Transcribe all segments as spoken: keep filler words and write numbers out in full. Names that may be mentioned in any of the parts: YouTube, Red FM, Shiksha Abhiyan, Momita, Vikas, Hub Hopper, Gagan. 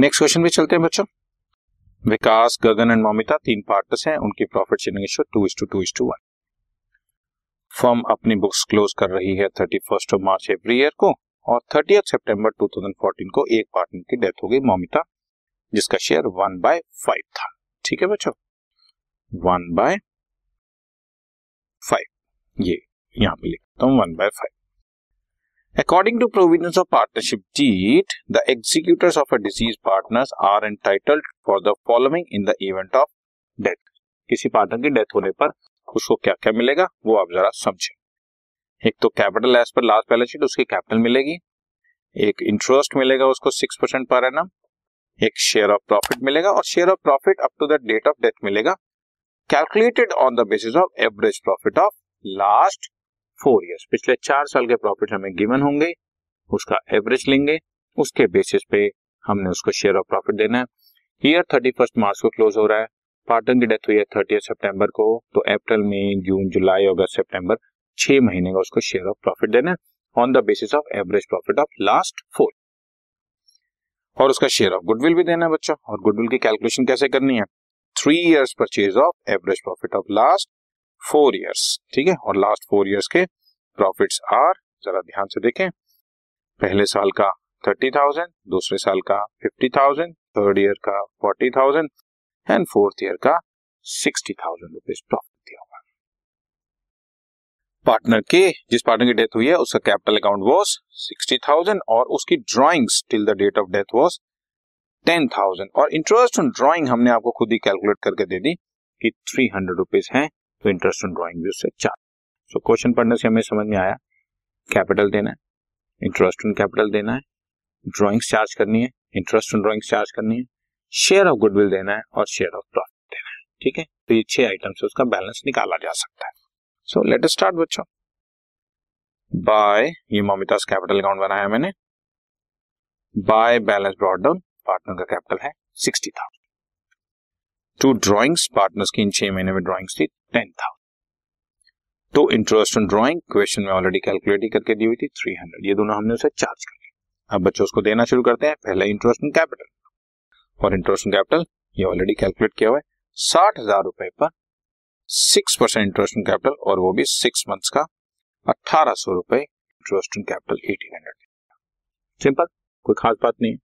Next question पे चलते हैं बच्चों। विकास, गगन एंड मोमिता तीन पार्टनर्स हैं, उनकी profit sharing ratio two is to two is to one. Firm अपनी बुक्स क्लोज कर रही है thirty first of March every year को और थर्टी सितंबर टू थाउजेंड फोर्टीन को एक पार्टनर की डेथ हो गई, मोमिता, जिसका शेयर वन बाय फाइव था। ठीक है बच्चों, वन बाय फाइव, ये यहाँ पे लिखता हूँ one by five. According to provision of partnership deed, the executors of a deceased partners are entitled for the following in the event of death. किसी पार्टनर की डेथ होने पर उसको क्या क्या मिलेगा वो आप जरा समझें। एक तो capital as per last balance sheet उसकी कैपिटल मिलेगी, एक इंटरेस्ट मिलेगा उसको सिक्स परसेंट पर एनम, एक शेयर ऑफ प्रॉफिट मिलेगा और share of profit up to the date of death मिलेगा calculated on the basis of average profit of last four years. पिछले चार साल के प्रॉफिट हमें गिवन होंगे, उसका एवरेज लेंगे, उसके बेसिस पे हमने उसको शेयर ऑफ प्रॉफिट देना है। ईयर थर्टी फर्स्ट मार्च को क्लोज हो रहा है, पार्टनर की डेथ हुई है थर्टी सितंबर को, तो अप्रैल में जून जुलाई अगस्त सितंबर छह महीने का उसको शेयर ऑफ प्रॉफिट देना है on the basis of average profit of last four, और उसका शेयर ऑफ गुडविल भी देना है बच्चों। और गुडविल की कैलकुलेशन कैसे करनी है, three years purchase of average profit of last four years. ठीक है, और लास्ट फोर इयर्स के प्रॉफिट्स आर, जरा ध्यान से देखें, पहले साल का थर्टी थाउजेंड, दूसरे साल का फिफ्टी थाउजेंड, थर्ड ईयर का forty thousand and fourth year का सिक्सटी थाउजेंड रुपीज प्रॉफिट दिया होगा। पार्टनर के, जिस पार्टनर की डेथ हुई है उसका capital account was sixty thousand और उसकी drawings till the date of death was ten thousand, और इंटरेस्ट ऑन ड्राइंग हमने आपको खुद ही कैलकुलेट करके दे दी कि थ्री हंड्रेड रुपीज है, तो इंटरेस्ट ऑन ड्राइंग भी उससे चार। सो क्वेश्चन पढ़ने से हमें समझ में आया, कैपिटल देना है, इंटरेस्ट ऑन कैपिटल देना है, ड्राइंग्स चार्ज करनी है, इंटरेस्ट ऑन ड्राइंग्स चार्ज करनी है, शेयर ऑफ गुडविल देना है और शेयर ऑफ प्रॉफिट देना है। ठीक है, तो ये छह आइटम से उसका बैलेंस निकाला जा सकता है। सो लेट अस स्टार्ट बच्चों। बाय, ये मोमितास कैपिटल अकाउंट बनाया मैंने, by balance brought down, partner का कैपिटल है sixty thousand, to drawings, partners की इन छह महीने में ड्रॉइंग्स थी ten thousand, to interest on drawing, question में ऑलरेडी कैलकुलेट ही करके दी हुई थी थ्री हंड्रेड, ये दोनों हमने उसे चार्ज कर लिया। अब बच्चों उसको देना शुरू करते हैं, पहले इंटरेस्ट ऑन कैपिटल, और इंटरेस्ट ऑन कैपिटल ये ऑलरेडी कैलकुलेट किया हुआ है साठ हजार रुपए पर six percent interest on capital, और वो भी सिक्स मंथ्स का, अठारह सौ रुपए interest on capital, eighteen hundred simple, कोई खास बात नहीं।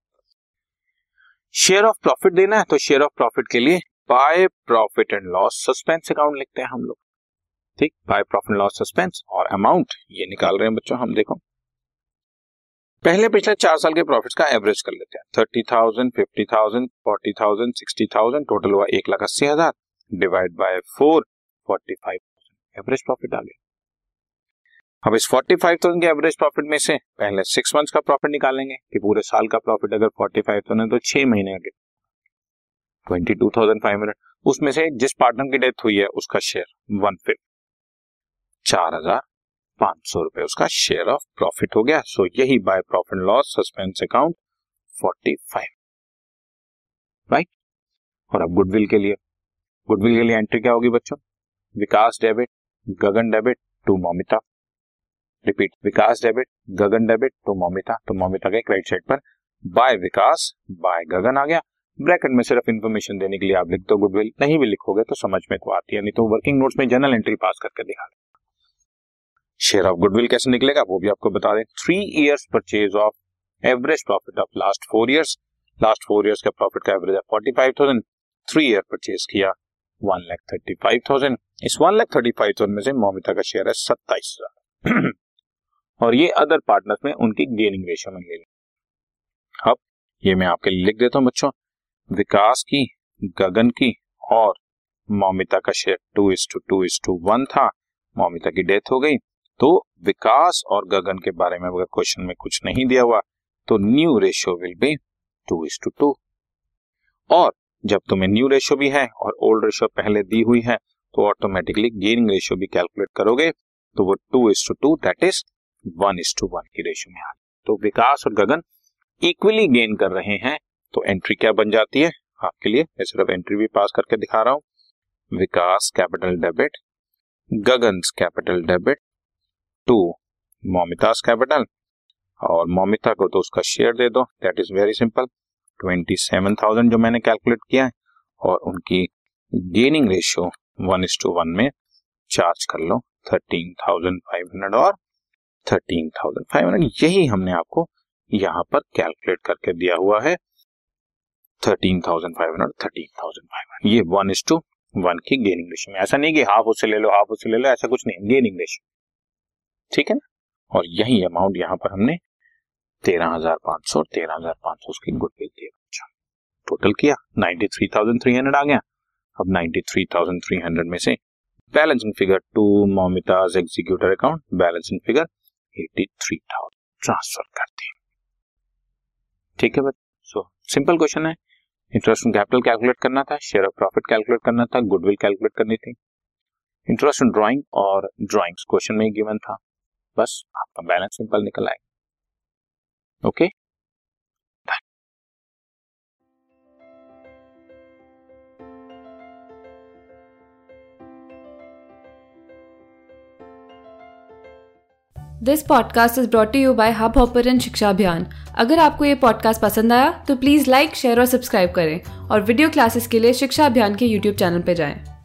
शेयर ऑफ प्रॉफिट देना है, तो शेयर ऑफ प्रॉफिट के लिए by profit and loss suspense account लिखते हैं हम लोग। ठीक, by profit and loss suspense, और अमाउंट ये निकाल रहे हैं बच्चों हम, देखो पहले पिछले चार साल के प्रॉफिट्स का एवरेज कर लेते हैं, thirty thousand fifty thousand forty thousand sixty thousand total हुआ एक लाख अस्सी हजार divide by four, forty five thousand average profit आ गया। अब इस फोर्टी फाइव थाउजेंड के एवरेज प्रॉफिट में से पहले सिक्स मंथ्स का प्रॉफिट निकालेंगे कि पूरे साल का प्रॉफिट अगर फोर्टी फाइव थाउजेंड है तो छह महीने का twenty two thousand five hundred, उसमें से जिस पार्टनर की डेथ हुई है उसका शेयर वन फिफ्थ, चार हजार पांच सौ रुपए उसका शेयर ऑफ प्रॉफिट हो गया। सो यही by profit and loss suspense account forty five, right. और अब गुडविल के लिए, गुडविल के लिए एंट्री क्या होगी बच्चों, Vikas debit, Gagan debit to Momita, repeat, Vikas debit, Gagan debit to Momita, तो मोमिता के क्रेडिट साइड पर बाय विकास बाय गगन आ गया। ब्रैकेट में सिर्फ इन्फॉर्मेशन देने के लिए आप लिख दो गुडविल, नहीं भी लिखोगे तो समझ में तो आती है, नहीं तो वर्किंग नोट्स में जनरल एंट्री पास करके दिखा दे। शेयर ऑफ गुडविल कैसे निकलेगा वो भी आपको बता दें, three years purchase of average profit of last four years, last four years का प्रॉफिट का एवरेज है forty five thousand, three year purchase किया one lakh thirty five thousand, इस one lakh thirty five thousand में से मोमिता का शेयर है सत्ताईस हजार, और ये अदर पार्टनर्स में उनकी गेनिंग रेशियो में ले लें। अब ये मैं आपके लिए लिख देता हूँ बच्चों, विकास की, गगन की और मोमिता का share two is to two is to one था, मोमिता की डेथ हो गई, तो विकास और गगन के बारे में अगर क्वेश्चन में कुछ नहीं दिया हुआ तो new ratio will be two is to two, और जब तुम्हें न्यू रेशियो भी है और ओल्ड रेशियो पहले दी हुई है तो ऑटोमेटिकली गेनिंग रेशियो भी कैलकुलेट करोगे तो वो two is to two, that is one is to one की रेशियो में आ गई। तो विकास और गगन इक्वली गेन कर रहे हैं, तो एंट्री क्या बन जाती है आपके लिए, मैं सिर्फ एंट्री भी पास करके दिखा रहा हूं, Vikas capital debit, Gagan's capital debit to Momita's capital, और मोमिता को तो उसका शेयर दे दो, दैट इज वेरी सिंपल, सत्ताईस हज़ार जो मैंने कैलकुलेट किया है और उनकी gaining ratio one is to one में चार्ज कर लो थर्टीन थाउजेंड फाइव हंड्रेड और थर्टीन थाउजेंड फाइव हंड्रेड। यही हमने आपको यहाँ पर कैलकुलेट करके दिया हुआ है thirteen thousand five hundred thirteen thousand five hundred. ये वन इस टू वन की गेनिंग रेशियो में, ऐसा नहीं कि हाफ उससे ले लो हाफ उससे ले लो, ऐसा कुछ नहीं, गेनिंग रेशियो ठीक है ना। और यही अमाउंट यहाँ पर हमने तेरह हजार पांच सौ तेरह हजार पांच सौ उसकी गुडविल दिया, टोटल किया ninety three thousand three hundred आ गया। अब ninety three thousand three hundred में से balancing figure to Momita's executor account, balancing figure eighty three thousand transfer करते हैं ठीक है बच्चे। सो सिंपल क्वेश्चन है, इंटरेस्ट ऑन कैपिटल कैलकुलेट करना था, शेयर ऑफ प्रॉफिट कैलकुलेट करना था, गुडविल कैलकुलेट करनी थी, इंटरेस्ट ऑन ड्राइंग और ड्राइंग्स क्वेश्चन में गिवन था, बस आपका बैलेंस सिंपल निकल आएगा। Okay okay? This podcast is brought you by Hubhopper and Shiksha Abhiyan. अगर आपको ये पॉडकास्ट पसंद आया तो प्लीज़ लाइक शेयर और सब्सक्राइब करें और वीडियो क्लासेस के लिए शिक्षा अभियान के यूट्यूब चैनल पर जाएं।